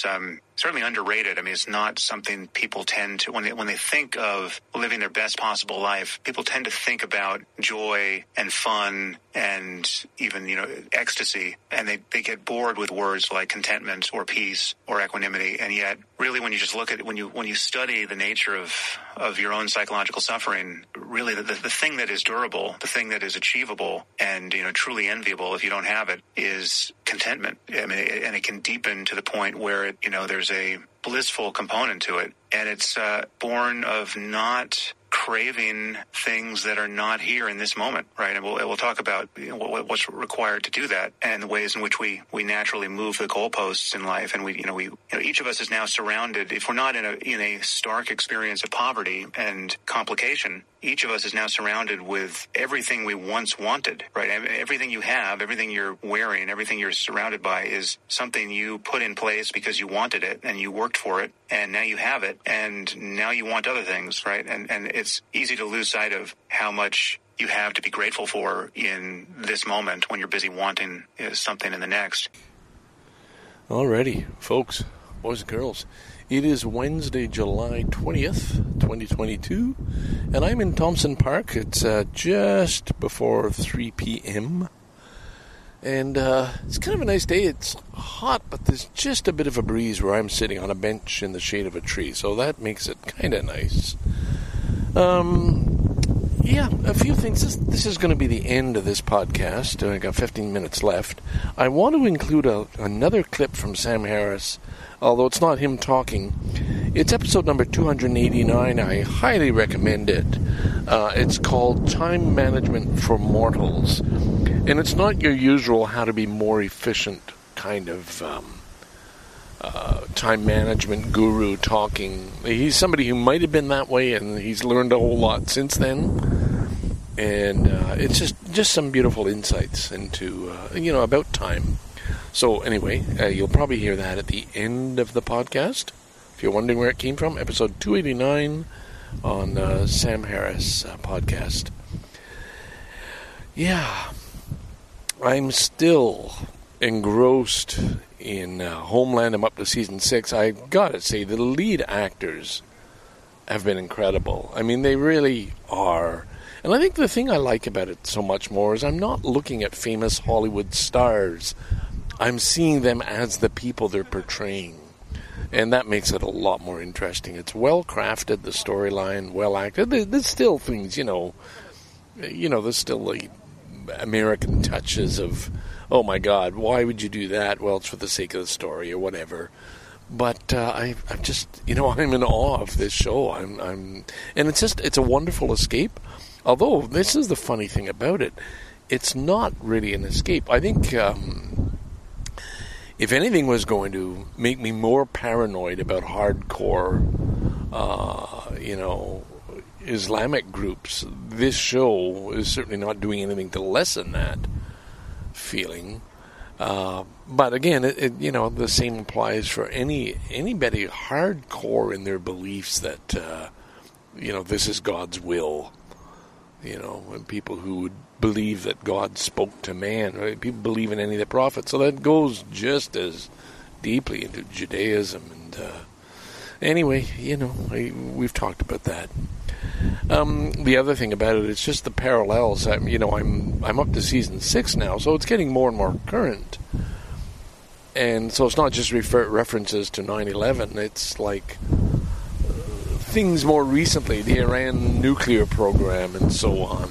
certainly underrated. I mean, it's not something people tend to, when they think of living their best possible life, people tend to think about joy and fun and even, ecstasy. And they get bored with words like contentment or peace or equanimity. And yet really, when you just look at it, when you study the nature of your own psychological suffering, really the thing that is durable, the thing that is achievable and, truly enviable if you don't have it, is contentment. I mean, and it can deepen to the point where it, there's a blissful component to it, and it's born of not craving things that are not here in this moment, right? And we'll talk about what's required to do that, and the ways in which we naturally move the goalposts in life. And we each of us is now surrounded, if we're not in a stark experience of poverty and complication, each of us is now surrounded with everything we once wanted, right? Everything you have, everything you're wearing, everything you're surrounded by is something you put in place because you wanted it and you worked for it, and now you have it, and now you want other things, right? And it's easy to lose sight of how much you have to be grateful for in this moment when you're busy wanting something in the next. Alrighty, folks, boys and girls, it is Wednesday, July 20th, 2022, and I'm in Thompson Park. It's just before 3 p.m., and it's kind of a nice day. It's hot, but there's just a bit of a breeze where I'm sitting on a bench in the shade of a tree, so that makes it kind of nice. Yeah, a few things. This is going to be the end of this podcast. I got 15 minutes left. I want to include another clip from Sam Harris, although it's not him talking. It's episode number 289. I highly recommend it. It's called Time Management for Mortals. And it's not your usual how to be more efficient kind of time management guru talking. He's somebody who might have been that way, and he's learned a whole lot since then. And it's just some beautiful insights into, about time. So anyway, you'll probably hear that at the end of the podcast. If you're wondering where it came from, episode 289 on Sam Harris podcast. Yeah, I'm still engrossed in Homeland. I'm up to season 6. I gotta say, the lead actors have been incredible. I mean, they really are. And I think the thing I like about it so much more is I'm not looking at famous Hollywood stars. I'm seeing them as the people they're portraying. And that makes it a lot more interesting. It's well-crafted, the storyline, well-acted. There's still things, there's still like American touches of, oh my God, why would you do that? Well, it's for the sake of the story or whatever. But I'm just, I'm in awe of this show. And it's a wonderful escape. Although, this is the funny thing about it. It's not really an escape. I think if anything was going to make me more paranoid about hardcore, Islamic groups, this show is certainly not doing anything to lessen that feeling. But again, it the same applies for anybody hardcore in their beliefs that, this is God's will. And people who would believe that God spoke to man, right? People believe in any of the prophets. So that goes just as deeply into Judaism. And anyway, we've talked about that. The other thing about it is just the parallels. I'm up to season 6 now, so it's getting more and more current. And so it's not just references to 9/11. It's like things more recently, the Iran nuclear program and so on,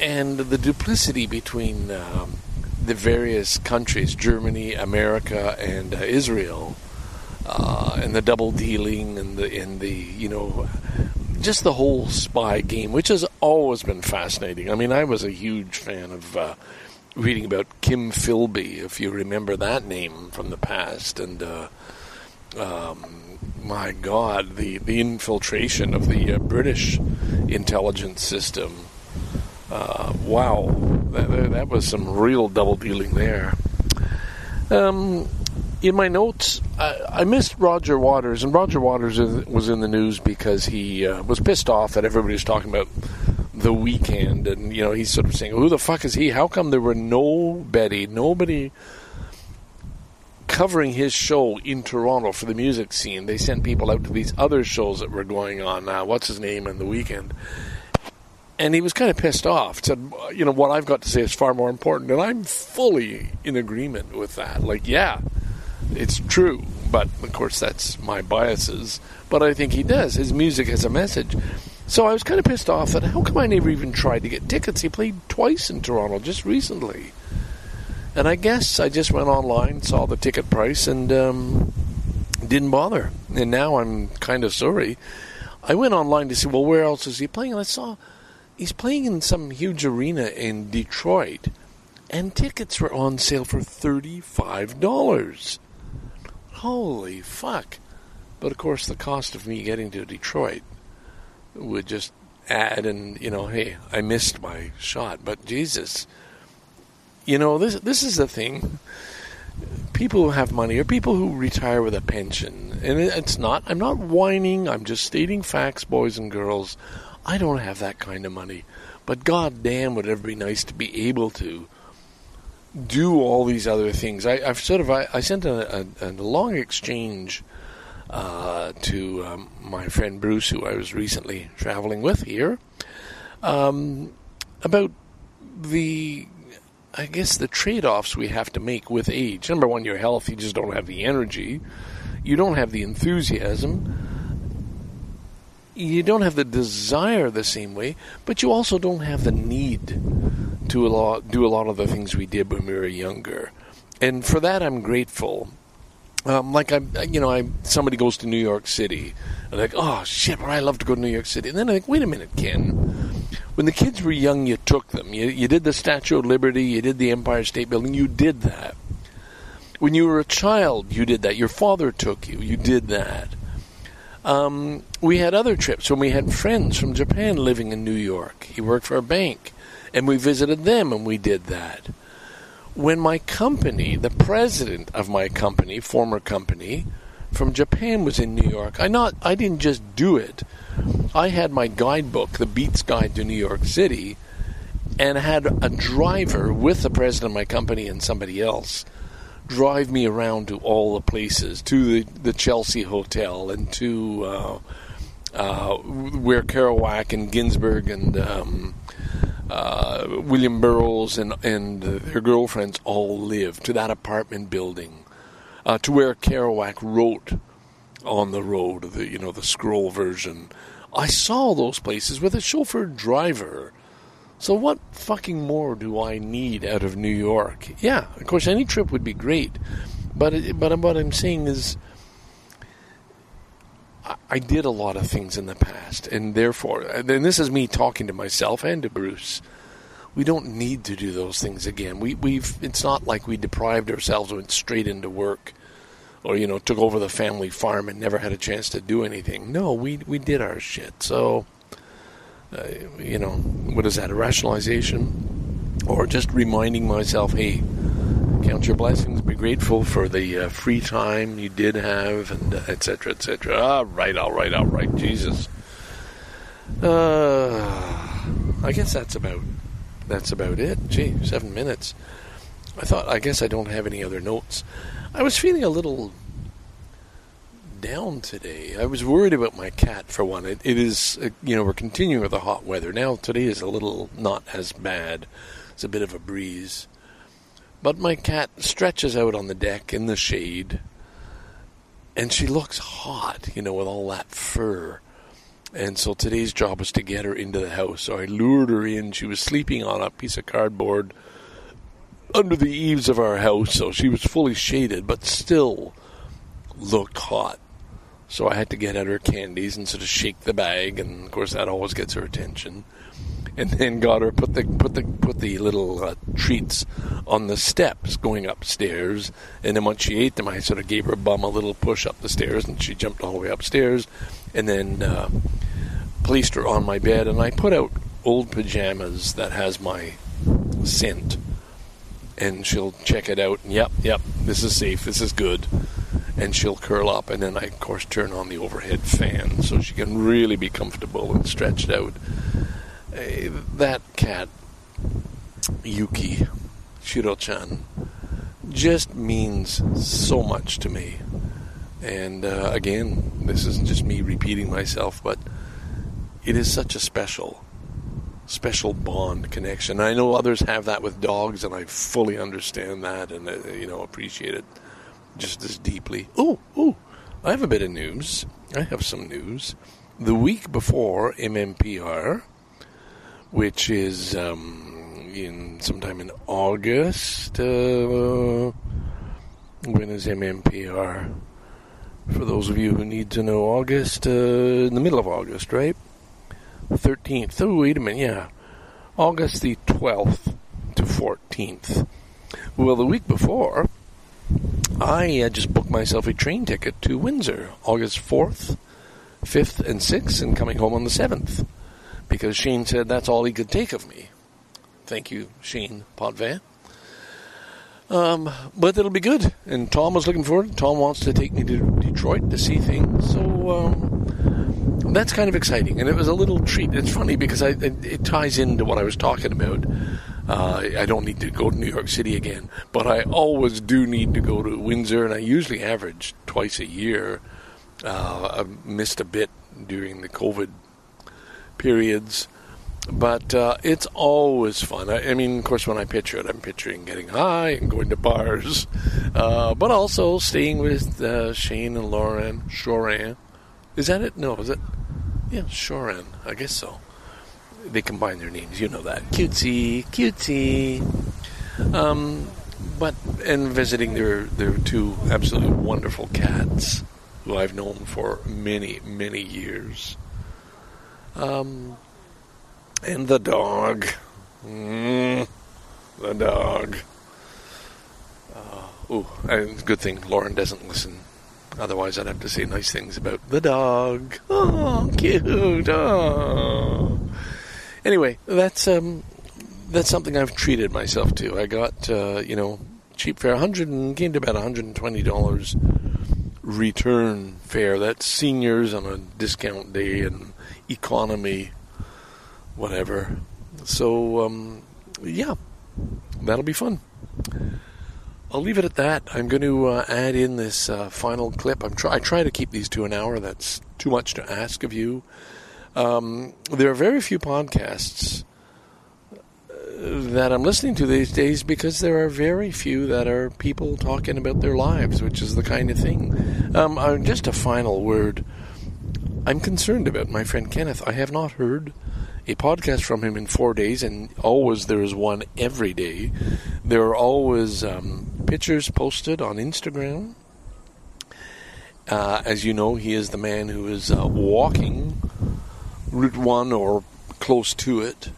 and the duplicity between the various countries, Germany, America, and Israel, and the double dealing and just the whole spy game, which has always been fascinating. I mean, I was a huge fan of reading about Kim Philby, if you remember that name from the past, and my God, the infiltration of the British intelligence system. Wow, that was some real double-dealing there. In my notes, I missed Roger Waters, and Roger Waters was in the news because he was pissed off that everybody was talking about The Weeknd, and, he's sort of saying, who the fuck is he? How come there were nobody covering his show in Toronto for the music scene? They sent people out to these other shows that were going on, what's-his-name and The Weeknd. And he was kind of pissed off. Said, what I've got to say is far more important. And I'm fully in agreement with that. Like, yeah, it's true. But, of course, that's my biases. But I think he does. His music has a message. So I was kind of pissed off that how come I never even tried to get tickets? He played twice in Toronto just recently. And I guess I just went online, saw the ticket price, and didn't bother. And now I'm kind of sorry. I went online to see, well, where else is he playing? And I saw he's playing in some huge arena in Detroit, and tickets were on sale for $35. Holy fuck. But, of course, the cost of me getting to Detroit would just ad and, you know, hey, I missed my shot. But Jesus, you know, this is the thing. People who have money or people who retire with a pension, and I'm not whining, I'm just stating facts, boys and girls. I don't have that kind of money. But goddamn, would it be nice to be able to do all these other things. I sent a long exchange to my friend Bruce, who I was recently traveling with here, about the trade-offs we have to make with age. Number one, your health. You just don't have the energy. You don't have the enthusiasm. You don't have the desire the same way, but you also don't have the need to do a lot of the things we did when we were younger. And for that, I'm grateful. Somebody goes to New York City. I'm like, oh, shit, I love to go to New York City. And then I'm like, wait a minute, Ken. When the kids were young, you took them. You did the Statue of Liberty. You did the Empire State Building. You did that. When you were a child, you did that. Your father took you. You did that. We had other trips when we had friends from Japan living in New York. He worked for a bank. And we visited them, and we did that. When my company, the president of my company, former company, from Japan was in New York, I didn't just do it. I had my guidebook, the Beats Guide to New York City, and had a driver with the president of my company and somebody else drive me around to all the places, to the Chelsea Hotel and to where Kerouac and Ginsberg and William Burroughs and her girlfriends all lived, to that apartment building, to where Kerouac wrote on the road, the scroll version. I saw those places with a chauffeur driver. So what fucking more do I need out of New York? Yeah, of course, any trip would be great. But what I'm saying is, I did a lot of things in the past, and therefore, and this is me talking to myself and to Bruce, we don't need to do those things again. It's not like we deprived ourselves and went straight into work, or took over the family farm and never had a chance to do anything. No, we did our shit. So, what is that? A rationalization, or just reminding myself, hey, count your blessings, be grateful for the free time you did have, and etc., etc. All right, Jesus. I guess that's about it. Gee, 7 minutes. I guess I don't have any other notes. I was feeling a little down today. I was worried about my cat, for one. It is, we're continuing with the hot weather. Now, today is a little not as bad. It's a bit of a breeze. But my cat stretches out on the deck in the shade, and she looks hot, with all that fur. And so today's job was to get her into the house. So I lured her in. She was sleeping on a piece of cardboard under the eaves of our house, so she was fully shaded, but still looked hot. So I had to get out her candies and sort of shake the bag, and of course that always gets her attention. And then got her put the little treats on the steps going upstairs. And then once she ate them, I sort of gave her bum a little push up the stairs, and she jumped all the way upstairs. And then placed her on my bed, and I put out old pajamas that has my scent, and she'll check it out. And yep, this is safe, this is good. And she'll curl up, and then I of course turn on the overhead fan so she can really be comfortable and stretched out. That cat, Yuki, Shiro-chan, just means so much to me. And again, this isn't just me repeating myself, but it is such a special, special bond connection. I know others have that with dogs, and I fully understand that and, appreciate it just as deeply. Oh, I have a bit of news. I have some news. The week before MMPR, which is sometime in August. When is MMPR? For those of you who need to know, August, in the middle of August, right? 13th. Oh, wait a minute, yeah. August the 12th to 14th. Well, the week before, I just booked myself a train ticket to Windsor, August 4th, 5th, and 6th, and coming home on the 7th. because Sheen said that's all he could take of me. Thank you, Sheen Potvin. But it'll be good. And Tom was looking forward. Tom wants to take me to Detroit to see things. So that's kind of exciting. And it was a little treat. It's funny because it ties into what I was talking about. I don't need to go to New York City again. But I always do need to go to Windsor. And I usually average twice a year. I've missed a bit during the COVID periods. But it's always fun. I mean, of course, when I picture it, I'm picturing getting high and going to bars. But also staying with Shane and Lauren, Shoran. Is that it? No, is it? Yeah, Shoran. I guess so. They combine their names. You know that. Cutesy, cutesy. And visiting their two absolutely wonderful cats, who I've known for many, many years. And the dog. The dog. Good thing Lauren doesn't listen. Otherwise, I'd have to say nice things about the dog. Oh, cute. Oh. Anyway, that's something I've treated myself to. I got, cheap fare, came to about $120 return fare. That's seniors on a discount day and economy. Whatever. So, that'll be fun. I'll leave it at that. I'm going to add in this final clip. I try to keep these to an hour. That's too much to ask of you. There are very few podcasts that I'm listening to these days because there are very few that are people talking about their lives, which is the kind of thing. Just a final word. I'm concerned about my friend Kenneth. I have not heard a podcast from him in 4 days, and always there is one every day. There are always pictures posted on Instagram. As you know, he is the man who is walking Route 1 or close to it.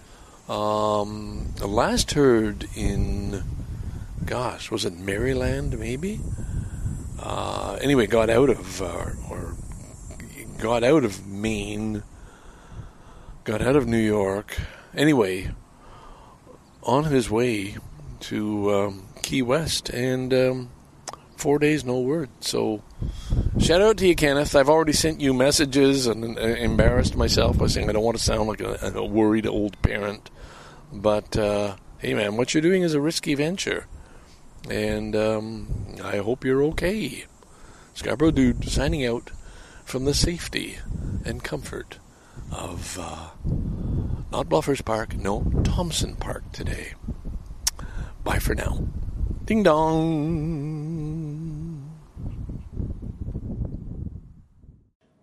Last heard in, was it Maryland maybe? Anyway, got out of Maine. Got out of New York. Anyway, on his way to Key West, and 4 days, no word. So, shout out to you, Kenneth. I've already sent you messages and embarrassed myself by saying I don't want to sound like a worried old parent. But, hey, man, what you're doing is a risky venture. And I hope you're okay. Scarborough Dude signing out from the safety and comfort of not Bluffers Park, Thompson Park today. Bye for now. Ding dong.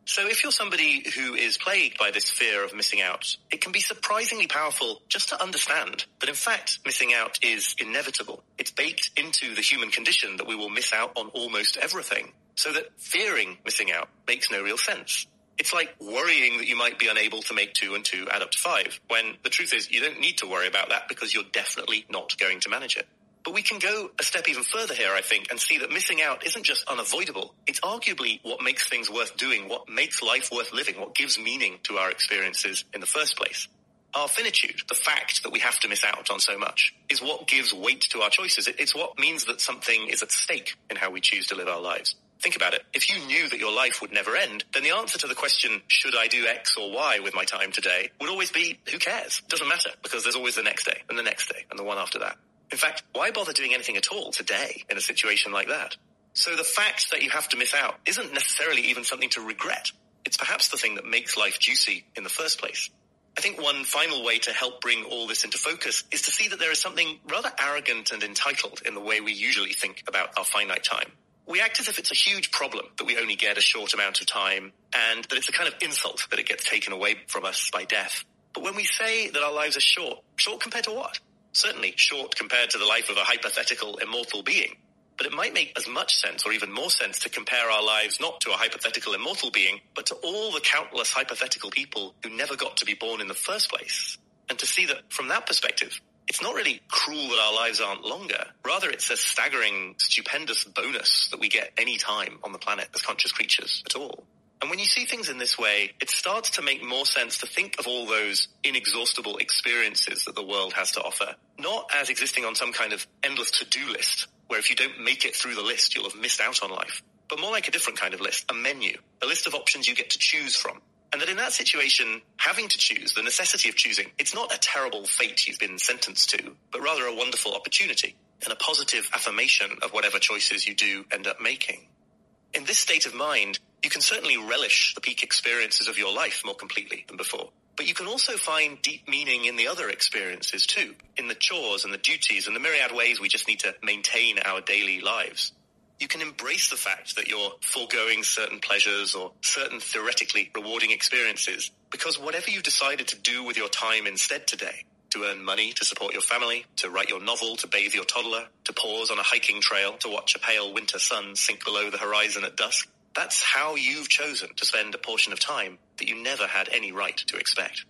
So if you're somebody who is plagued by this fear of missing out, it can be surprisingly powerful just to understand that, in fact, missing out is inevitable. It's baked into the human condition that we will miss out on almost everything, so that fearing missing out makes no real sense. It's like worrying that you might be unable to make 2 and 2 add up to 5, when the truth is you don't need to worry about that because you're definitely not going to manage it. But we can go a step even further here, I think, and see that missing out isn't just unavoidable. It's arguably what makes things worth doing, what makes life worth living, what gives meaning to our experiences in the first place. Our finitude, the fact that we have to miss out on so much, is what gives weight to our choices. It's what means that something is at stake in how we choose to live our lives. Think about it. If you knew that your life would never end, then the answer to the question, should I do X or Y with my time today, would always be, who cares? Doesn't matter, because there's always the next day, and the next day, and the one after that. In fact, why bother doing anything at all today in a situation like that? So the fact that you have to miss out isn't necessarily even something to regret. It's perhaps the thing that makes life juicy in the first place. I think one final way to help bring all this into focus is to see that there is something rather arrogant and entitled in the way we usually think about our finite time. We act as if it's a huge problem that we only get a short amount of time, and that it's a kind of insult that it gets taken away from us by death. But when we say that our lives are short compared to what? Certainly short compared to the life of a hypothetical immortal being. But it might make as much sense or even more sense to compare our lives not to a hypothetical immortal being, but to all the countless hypothetical people who never got to be born in the first place. And to see that from that perspective, it's not really cruel that our lives aren't longer. Rather, it's a staggering, stupendous bonus that we get any time on the planet as conscious creatures at all. And when you see things in this way, it starts to make more sense to think of all those inexhaustible experiences that the world has to offer, not as existing on some kind of endless to-do list, where if you don't make it through the list, you'll have missed out on life, but more like a different kind of list, a menu, a list of options you get to choose from. And that in that situation, having to choose, the necessity of choosing, it's not a terrible fate you've been sentenced to, but rather a wonderful opportunity and a positive affirmation of whatever choices you do end up making. In this state of mind, you can certainly relish the peak experiences of your life more completely than before. But you can also find deep meaning in the other experiences too, in the chores and the duties and the myriad ways we just need to maintain our daily lives. You can embrace the fact that you're foregoing certain pleasures or certain theoretically rewarding experiences, because whatever you decided to do with your time instead today, to earn money, to support your family, to write your novel, to bathe your toddler, to pause on a hiking trail, to watch a pale winter sun sink below the horizon at dusk, that's how you've chosen to spend a portion of time that you never had any right to expect.